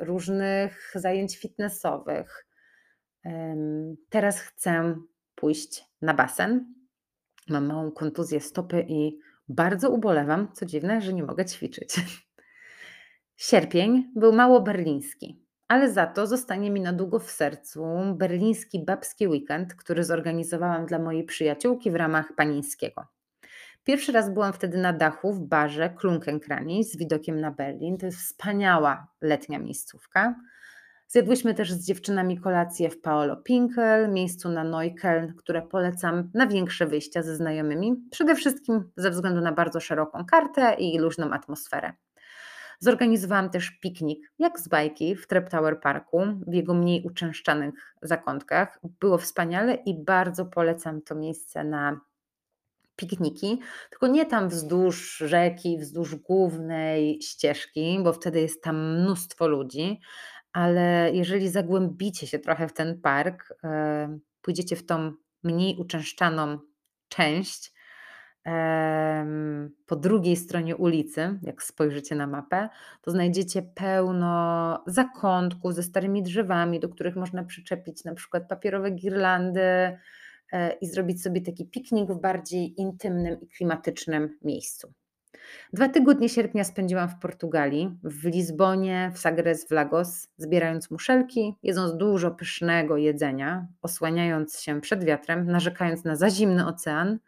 różnych zajęć fitnessowych. Teraz chcę pójść na basen. Mam małą kontuzję stopy i bardzo ubolewam, co dziwne, że nie mogę ćwiczyć. Sierpień był mało berliński, ale za to zostanie mi na długo w sercu berliński babski weekend, który zorganizowałam dla mojej przyjaciółki w ramach Panińskiego. Pierwszy raz byłam wtedy na dachu w barze Klunkenkranich z widokiem na Berlin. To jest wspaniała letnia miejscówka. Zjadłyśmy też z dziewczynami kolację w Paolo Pinkel, miejscu na Neukölln, które polecam na większe wyjścia ze znajomymi, przede wszystkim ze względu na bardzo szeroką kartę i luźną atmosferę. Zorganizowałam też piknik, jak z bajki, w Treptower Parku, w jego mniej uczęszczanych zakątkach. Było wspaniale i bardzo polecam to miejsce na pikniki, tylko nie tam wzdłuż rzeki, wzdłuż głównej ścieżki, bo wtedy jest tam mnóstwo ludzi, ale jeżeli zagłębicie się trochę w ten park, yy, pójdziecie w tą mniej uczęszczaną część, yy, po drugiej stronie ulicy, jak spojrzycie na mapę, to znajdziecie pełno zakątków ze starymi drzewami, do których można przyczepić na przykład papierowe girlandy, i zrobić sobie taki piknik w bardziej intymnym i klimatycznym miejscu. Dwa tygodnie sierpnia spędziłam w Portugalii, w Lizbonie, w Sagres, w Lagos, zbierając muszelki, jedząc dużo pysznego jedzenia, osłaniając się przed wiatrem, narzekając na za zimny ocean,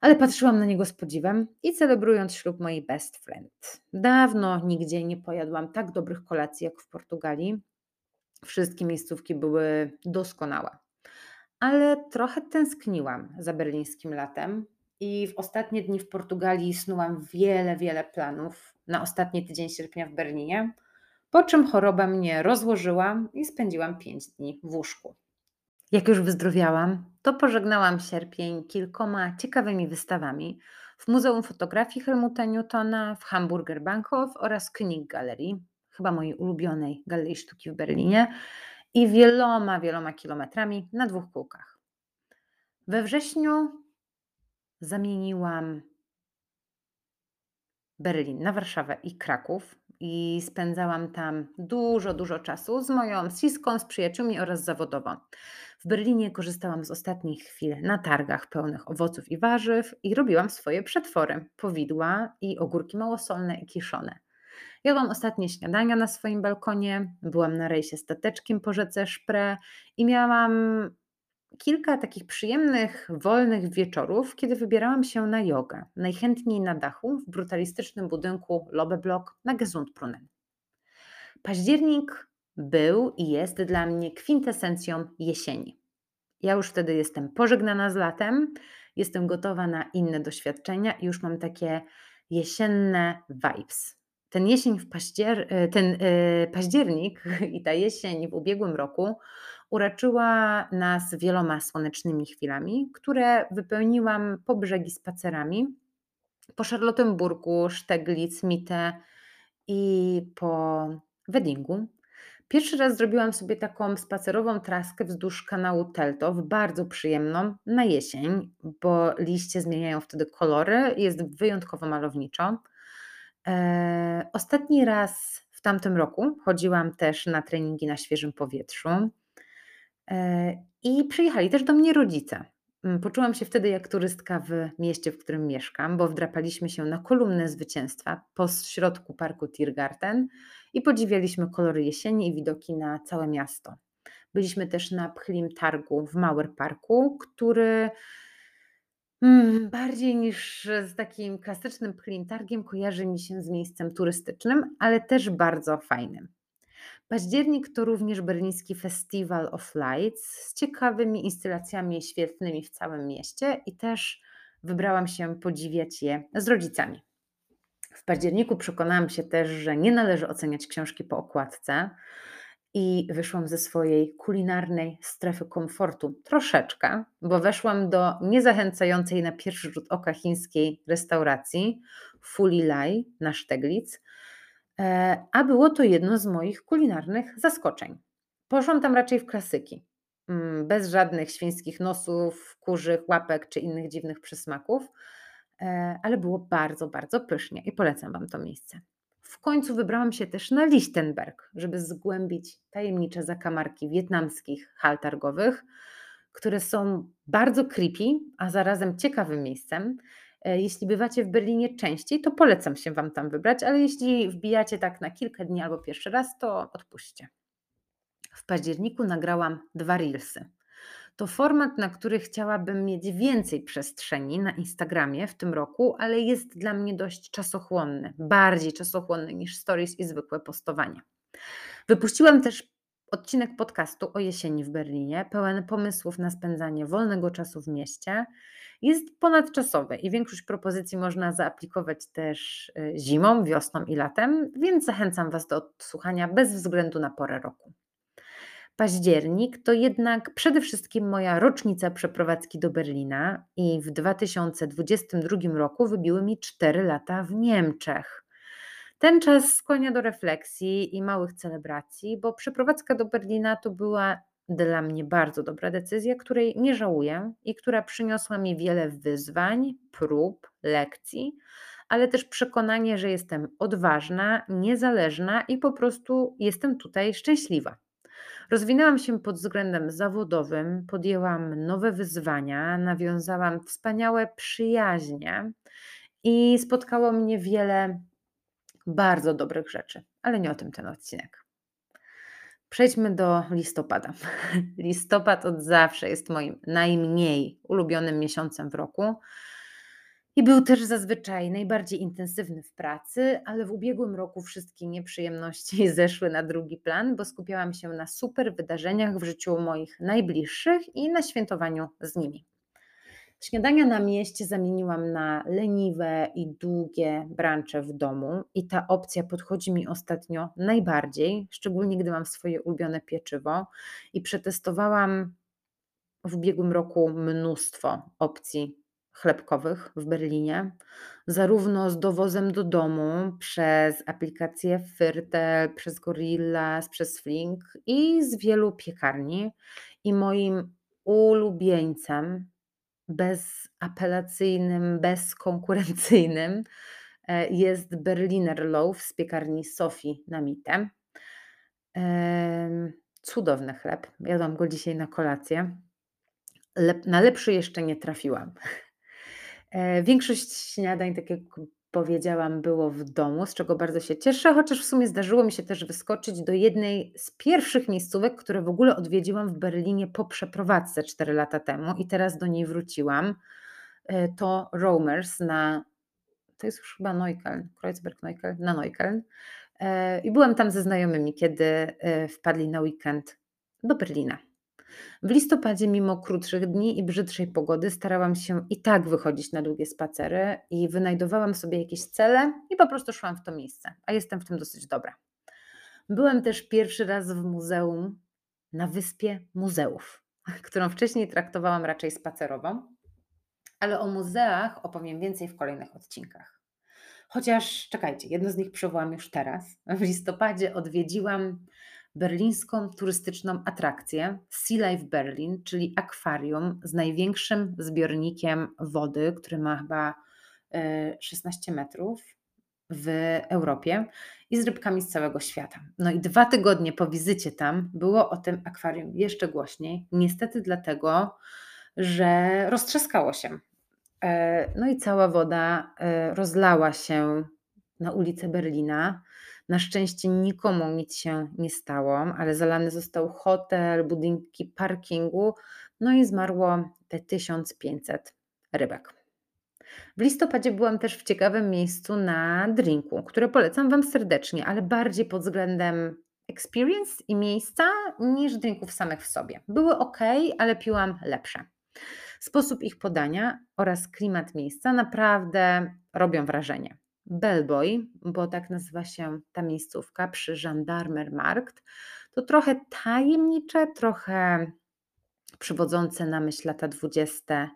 ale patrzyłam na niego z podziwem i celebrując ślub mojej best friend. Dawno nigdzie nie pojadłam tak dobrych kolacji jak w Portugalii. Wszystkie miejscówki były doskonałe. Ale trochę tęskniłam za berlińskim latem i w ostatnie dni w Portugalii snułam wiele, wiele planów na ostatni tydzień sierpnia w Berlinie, po czym choroba mnie rozłożyła i spędziłam pięć dni w łóżku. Jak już wyzdrowiałam, to pożegnałam sierpień kilkoma ciekawymi wystawami w Muzeum Fotografii Helmuta Newtona, w Hamburger Bankhof oraz König Galerii, chyba mojej ulubionej galerii sztuki w Berlinie, i wieloma, wieloma kilometrami na dwóch kółkach. We wrześniu zamieniłam Berlin na Warszawę i Kraków i spędzałam tam dużo, dużo czasu z moją siską, z przyjaciółmi oraz zawodowo. W Berlinie korzystałam z ostatnich chwil na targach pełnych owoców i warzyw i robiłam swoje przetwory, powidła i ogórki małosolne i kiszone. Jadłam ostatnie śniadania na swoim balkonie, byłam na rejsie stateczkiem po rzece Szprę i miałam kilka takich przyjemnych, wolnych wieczorów, kiedy wybierałam się na jogę, najchętniej na dachu w brutalistycznym budynku Lobeblock na Gesundbrunnen. Październik był i jest dla mnie kwintesencją jesieni. Ja już wtedy jestem pożegnana z latem, jestem gotowa na inne doświadczenia i już mam takie jesienne vibes. Ten, jesień w paździer... Ten październik i ta jesień w ubiegłym roku uraczyła nas wieloma słonecznymi chwilami, które wypełniłam po brzegi spacerami, po Charlottenburgu, Steglitz, Mitte i po Weddingu. Pierwszy raz zrobiłam sobie taką spacerową traskę wzdłuż kanału Teltow, bardzo przyjemną na jesień, bo liście zmieniają wtedy kolory, jest wyjątkowo malowniczo. Ostatni raz w tamtym roku chodziłam też na treningi na świeżym powietrzu i przyjechali też do mnie rodzice. Poczułam się wtedy jak turystka w mieście, w którym mieszkam, bo wdrapaliśmy się na kolumnę zwycięstwa po środku parku Tiergarten i podziwialiśmy kolory jesieni i widoki na całe miasto. Byliśmy też na Pchlim Targu w Mauer Parku, który... bardziej niż z takim klasycznym Pchlim Targiem kojarzy mi się z miejscem turystycznym, ale też bardzo fajnym. Październik to również berliński Festival of Lights z ciekawymi instalacjami świetlnymi w całym mieście i też wybrałam się podziwiać je z rodzicami. W październiku przekonałam się też, że nie należy oceniać książki po okładce i wyszłam ze swojej kulinarnej strefy komfortu troszeczkę, bo weszłam do niezachęcającej na pierwszy rzut oka chińskiej restauracji Fuli Lai na Steglitz, a było to jedno z moich kulinarnych zaskoczeń. Poszłam tam raczej w klasyki, bez żadnych świńskich nosów, kurzych łapek czy innych dziwnych przysmaków, ale było bardzo, bardzo pysznie i polecam Wam to miejsce. W końcu wybrałam się też na Lichtenberg, żeby zgłębić tajemnicze zakamarki wietnamskich hal targowych, które są bardzo creepy, a zarazem ciekawym miejscem. Jeśli bywacie w Berlinie częściej, to polecam się Wam tam wybrać, ale jeśli wbijacie tak na kilka dni albo pierwszy raz, to odpuśćcie. W październiku nagrałam dwa reelsy. To format, na który chciałabym mieć więcej przestrzeni na Instagramie w tym roku, ale jest dla mnie dość czasochłonny, bardziej czasochłonny niż stories i zwykłe postowanie. Wypuściłam też odcinek podcastu o jesieni w Berlinie, pełen pomysłów na spędzanie wolnego czasu w mieście. Jest ponadczasowy i większość propozycji można zaaplikować też zimą, wiosną i latem, więc zachęcam Was do odsłuchania bez względu na porę roku. Październik to jednak przede wszystkim moja rocznica przeprowadzki do Berlina i w dwa tysiące dwudziestym drugim roku wybiły mi cztery lata w Niemczech. Ten czas skłania do refleksji i małych celebracji, bo przeprowadzka do Berlina to była dla mnie bardzo dobra decyzja, której nie żałuję i która przyniosła mi wiele wyzwań, prób, lekcji, ale też przekonanie, że jestem odważna, niezależna i po prostu jestem tutaj szczęśliwa. Rozwinęłam się pod względem zawodowym, podjęłam nowe wyzwania, nawiązałam wspaniałe przyjaźnie i spotkało mnie wiele bardzo dobrych rzeczy, ale nie o tym ten odcinek. Przejdźmy do listopada. Listopad od zawsze jest moim najmniej ulubionym miesiącem w roku i był też zazwyczaj najbardziej intensywny w pracy, ale w ubiegłym roku wszystkie nieprzyjemności zeszły na drugi plan, bo skupiałam się na super wydarzeniach w życiu moich najbliższych i na świętowaniu z nimi. Śniadania na mieście zamieniłam na leniwe i długie brunche w domu i ta opcja podchodzi mi ostatnio najbardziej, szczególnie gdy mam swoje ulubione pieczywo i przetestowałam w ubiegłym roku mnóstwo opcji chlebkowych w Berlinie, zarówno z dowozem do domu, przez aplikację Firtel, przez Gorillas, przez Flink i z wielu piekarni i moim ulubieńcem bezapelacyjnym, bezkonkurencyjnym jest Berliner Loaf z piekarni Sofii na Mitte. Cudowny chleb, jadłam go dzisiaj na kolację. Lep- na lepszy jeszcze nie trafiłam. Większość śniadań, tak jak powiedziałam, było w domu, z czego bardzo się cieszę, chociaż w sumie zdarzyło mi się też wyskoczyć do jednej z pierwszych miejscówek, które w ogóle odwiedziłam w Berlinie po przeprowadzce cztery lata temu i teraz do niej wróciłam. To Roamers na, to jest już chyba Neukölln, Kreuzberg Neukölln, na Neukölln i byłam tam ze znajomymi, kiedy wpadli na weekend do Berlina. W listopadzie, mimo krótszych dni i brzydszej pogody, starałam się i tak wychodzić na długie spacery i wynajdowałam sobie jakieś cele i po prostu szłam w to miejsce, a jestem w tym dosyć dobra. Byłem też pierwszy raz w muzeum na wyspie muzeów, którą wcześniej traktowałam raczej spacerową, ale o muzeach opowiem więcej w kolejnych odcinkach. Chociaż, czekajcie, jedno z nich przywołam już teraz. W listopadzie odwiedziłam berlińską turystyczną atrakcję Sea Life Berlin, czyli akwarium z największym zbiornikiem wody, który ma chyba szesnaście metrów w Europie i z rybkami z całego świata. No i dwa tygodnie po wizycie tam było o tym akwarium jeszcze głośniej, niestety dlatego, że roztrzaskało się. No i cała woda rozlała się na ulicę Berlina. Na szczęście nikomu nic się nie stało, ale zalany został hotel, budynki parkingu, no i zmarło te tysiąc pięćset rybek. W listopadzie byłam też w ciekawym miejscu na drinku, które polecam Wam serdecznie, ale bardziej pod względem experience i miejsca niż drinków samych w sobie. Były ok, ale piłam lepsze. Sposób ich podania oraz klimat miejsca naprawdę robią wrażenie. Bellboy, bo tak nazywa się ta miejscówka przy Gendarmermarkt, to trochę tajemnicze, trochę przywodzące na myśl lata dwudzieste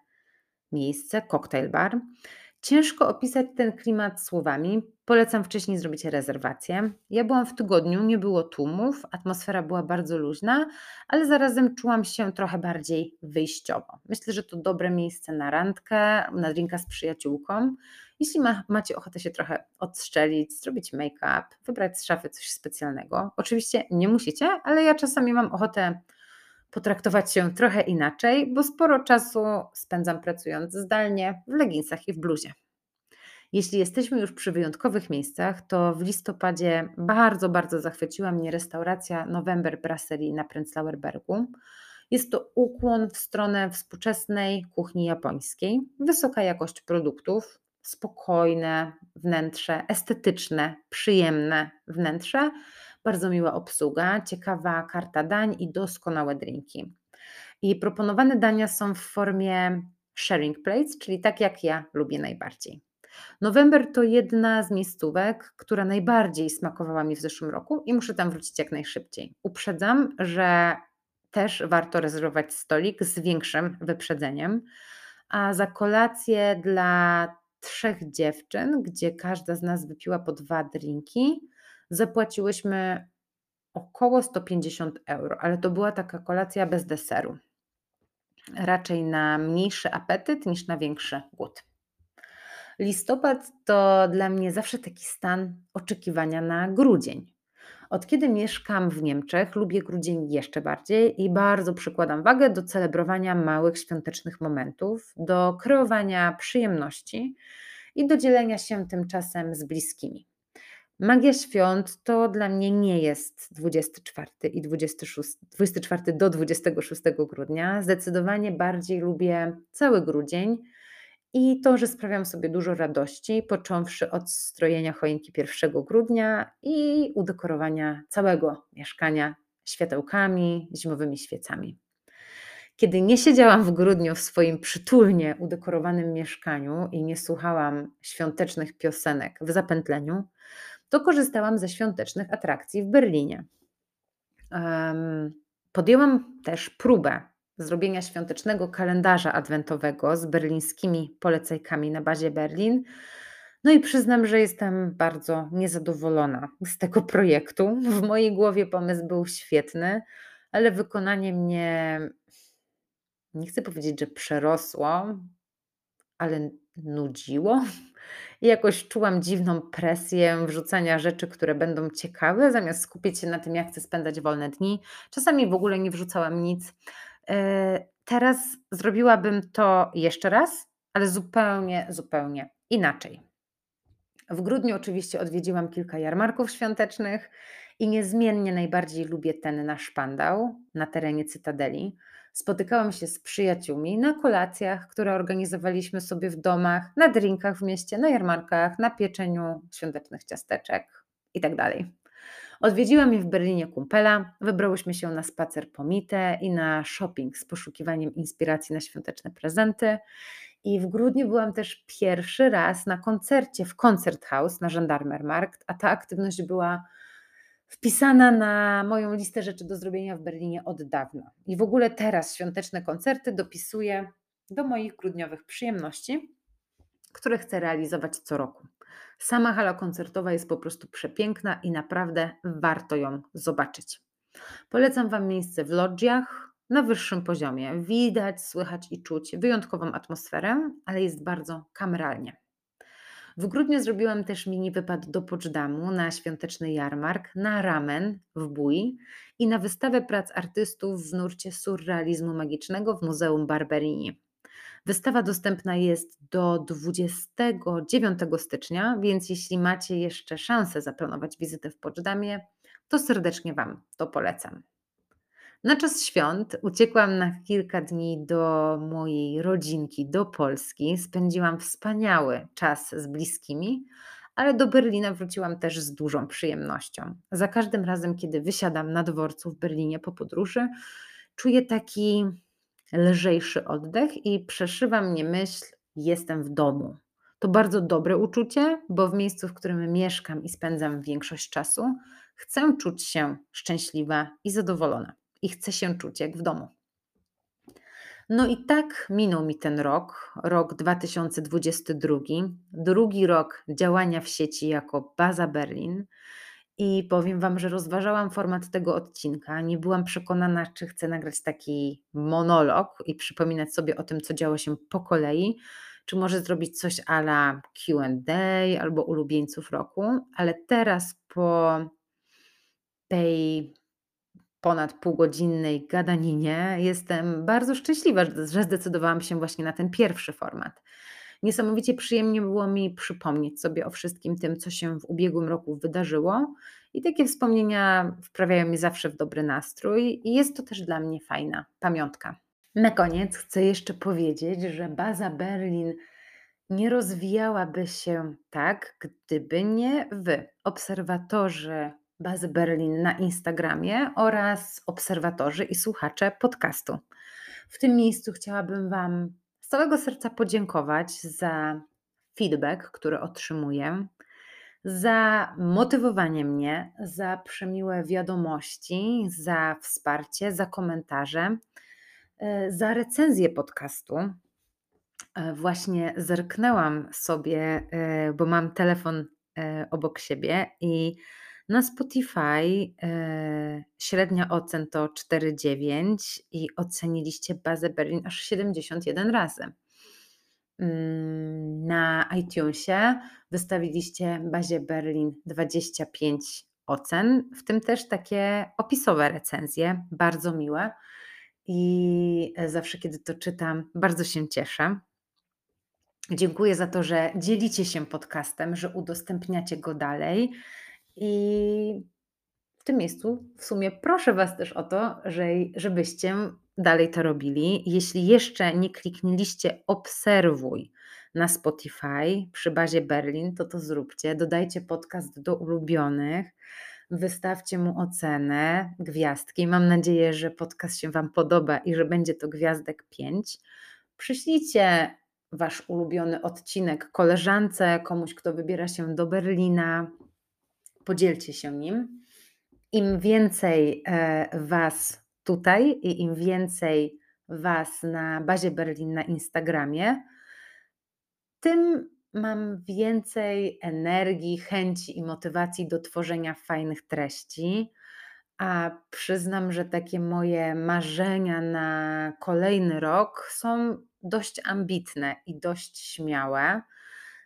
miejsce, cocktail bar. Ciężko opisać ten klimat słowami, polecam wcześniej zrobić rezerwację. Ja byłam w tygodniu, nie było tłumów, atmosfera była bardzo luźna, ale zarazem czułam się trochę bardziej wyjściowo. Myślę, że to dobre miejsce na randkę, na drinka z przyjaciółką. Jeśli ma, macie ochotę się trochę odstrzelić, zrobić make-up, wybrać z szafy coś specjalnego. Oczywiście nie musicie, ale ja czasami mam ochotę potraktować się trochę inaczej, bo sporo czasu spędzam pracując zdalnie w leginsach i w bluzie. Jeśli jesteśmy już przy wyjątkowych miejscach, to w listopadzie bardzo, bardzo zachwyciła mnie restauracja November Brasserie na Prenzlauer Bergu. Jest to ukłon w stronę współczesnej kuchni japońskiej, wysoka jakość produktów, spokojne wnętrze, estetyczne, przyjemne wnętrze, bardzo miła obsługa, ciekawa karta dań i doskonałe drinki. I proponowane dania są w formie sharing plates, czyli tak jak ja lubię najbardziej. November to jedna z miejscówek, która najbardziej smakowała mi w zeszłym roku i muszę tam wrócić jak najszybciej. Uprzedzam, że też warto rezerwować stolik z większym wyprzedzeniem, a za kolację dla trzech dziewczyn, gdzie każda z nas wypiła po dwa drinki, zapłaciłyśmy około sto pięćdziesiąt euro, ale to była taka kolacja bez deseru. Raczej na mniejszy apetyt niż na większy głód. Listopad to dla mnie zawsze taki stan oczekiwania na grudzień. Od kiedy mieszkam w Niemczech, lubię grudzień jeszcze bardziej i bardzo przykładam wagę do celebrowania małych świątecznych momentów, do kreowania przyjemności i do dzielenia się tymczasem z bliskimi. Magia świąt to dla mnie nie jest dwudziesty czwarty i dwudziesty szósty, dwudziesty czwarty do dwudziestego szóstego grudnia. Zdecydowanie bardziej lubię cały grudzień i to, że sprawiam sobie dużo radości, począwszy od strojenia choinki pierwszego grudnia i udekorowania całego mieszkania światełkami, zimowymi świecami. Kiedy nie siedziałam w grudniu w swoim przytulnie udekorowanym mieszkaniu i nie słuchałam świątecznych piosenek w zapętleniu, to korzystałam ze świątecznych atrakcji w Berlinie. Um, podjęłam też próbę zrobienia świątecznego kalendarza adwentowego z berlińskimi polecajkami na bazie Berlin. No i przyznam, że jestem bardzo niezadowolona z tego projektu. W mojej głowie pomysł był świetny, ale wykonanie mnie, nie chcę powiedzieć, że przerosło, ale nudziło. I jakoś czułam dziwną presję wrzucania rzeczy, które będą ciekawe, zamiast skupić się na tym, jak chcę spędzać wolne dni. Czasami w ogóle nie wrzucałam nic. Teraz zrobiłabym to jeszcze raz, ale zupełnie, zupełnie inaczej. W grudniu oczywiście odwiedziłam kilka jarmarków świątecznych i niezmiennie najbardziej lubię ten na Szpandau, na terenie Cytadeli. Spotykałam się z przyjaciółmi na kolacjach, które organizowaliśmy sobie w domach, na drinkach w mieście, na jarmarkach, na pieczeniu świątecznych ciasteczek itd. Odwiedziłam je w Berlinie kumpela, wybrałyśmy się na spacer po Mitte i na shopping z poszukiwaniem inspiracji na świąteczne prezenty. I w grudniu byłam też pierwszy raz na koncercie w Konzerthaus na Gendarmermarkt, a ta aktywność była wpisana na moją listę rzeczy do zrobienia w Berlinie od dawna. I w ogóle teraz świąteczne koncerty dopisuję do moich grudniowych przyjemności, które chcę realizować co roku. Sama hala koncertowa jest po prostu przepiękna i naprawdę warto ją zobaczyć. Polecam Wam miejsce w lodżiach na wyższym poziomie. Widać, słychać i czuć wyjątkową atmosferę, ale jest bardzo kameralnie. W grudniu zrobiłam też mini wypad do Poczdamu na świąteczny jarmark, na ramen w Bui i na wystawę prac artystów w nurcie surrealizmu magicznego w Muzeum Barberini. Wystawa dostępna jest do dwudziestego dziewiątego stycznia, więc jeśli macie jeszcze szansę zaplanować wizytę w Poczdamie, to serdecznie Wam to polecam. Na czas świąt uciekłam na kilka dni do mojej rodzinki, do Polski. Spędziłam wspaniały czas z bliskimi, ale do Berlina wróciłam też z dużą przyjemnością. Za każdym razem, kiedy wysiadam na dworcu w Berlinie po podróży, czuję taki lżejszy oddech i przeszywa mnie myśl, jestem w domu. To bardzo dobre uczucie, bo w miejscu, w którym mieszkam i spędzam większość czasu, chcę czuć się szczęśliwa i zadowolona. I chcę się czuć jak w domu. No i tak minął mi ten rok, rok dwa tysiące dwudziesty drugi, drugi rok działania w sieci jako Baza Berlin i powiem Wam, że rozważałam format tego odcinka, nie byłam przekonana, czy chcę nagrać taki monolog i przypominać sobie o tym, co działo się po kolei, czy może zrobić coś a la Q and A albo ulubieńców roku, ale teraz po tej ponad półgodzinnej gadaninie jestem bardzo szczęśliwa, że zdecydowałam się właśnie na ten pierwszy format. Niesamowicie przyjemnie było mi przypomnieć sobie o wszystkim tym, co się w ubiegłym roku wydarzyło i takie wspomnienia wprawiają mnie zawsze w dobry nastrój i jest to też dla mnie fajna pamiątka. Na koniec chcę jeszcze powiedzieć, że Baza Berlin nie rozwijałaby się tak, gdyby nie Wy, obserwatorzy Bazy Berlin na Instagramie oraz obserwatorzy i słuchacze podcastu. W tym miejscu chciałabym Wam z całego serca podziękować za feedback, który otrzymuję, za motywowanie mnie, za przemiłe wiadomości, za wsparcie, za komentarze, za recenzję podcastu. Właśnie zerknęłam sobie, bo mam telefon obok siebie i na Spotify średnia ocen to cztery dziewięć i oceniliście Bazę Berlin aż siedemdziesiąt jeden razy. Na iTunesie wystawiliście Bazie Berlin dwadzieścia pięć ocen, w tym też takie opisowe recenzje, bardzo miłe i zawsze kiedy to czytam, bardzo się cieszę. Dziękuję za to, że dzielicie się podcastem, że udostępniacie go dalej i w tym miejscu w sumie proszę Was też o to, żebyście dalej to robili. Jeśli jeszcze nie kliknęliście obserwuj na Spotify przy Bazie Berlin, to to zróbcie. Dodajcie podcast do ulubionych, wystawcie mu ocenę, gwiazdki. Mam nadzieję, że podcast się Wam podoba i że będzie to gwiazdek pięć. Przyślijcie Wasz ulubiony odcinek koleżance, komuś, kto wybiera się do Berlina. Podzielcie się nim. Im więcej Was tutaj i im więcej Was na Bazie Berlin na Instagramie, tym mam więcej energii, chęci i motywacji do tworzenia fajnych treści, a przyznam, że takie moje marzenia na kolejny rok są dość ambitne i dość śmiałe.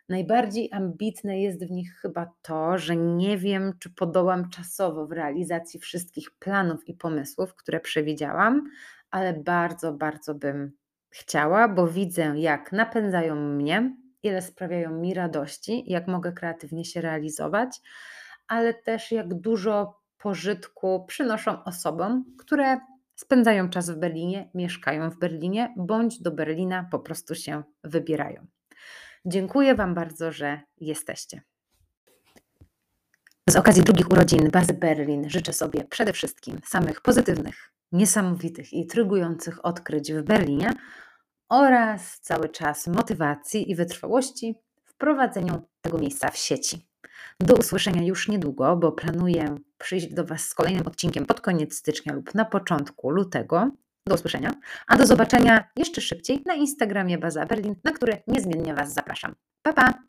Najbardziej ambitne jest w nich chyba to, że nie wiem, czy podołam czasowo w realizacji wszystkich planów i pomysłów, które przewidziałam, ale bardzo, bardzo bym chciała, bo widzę, jak napędzają mnie, ile sprawiają mi radości, jak mogę kreatywnie się realizować, ale też jak dużo pożytku przynoszą osobom, które spędzają czas w Berlinie, mieszkają w Berlinie bądź do Berlina po prostu się wybierają. Dziękuję Wam bardzo, że jesteście. Z okazji drugich urodzin Bazy Berlin życzę sobie przede wszystkim samych pozytywnych, niesamowitych i trygujących odkryć w Berlinie oraz cały czas motywacji i wytrwałości w prowadzeniu tego miejsca w sieci. Do usłyszenia już niedługo, bo planuję przyjść do Was z kolejnym odcinkiem pod koniec stycznia lub na początku lutego. Do usłyszenia, a do zobaczenia jeszcze szybciej na Instagramie Baza Berlin, na które niezmiennie Was zapraszam. Pa, pa!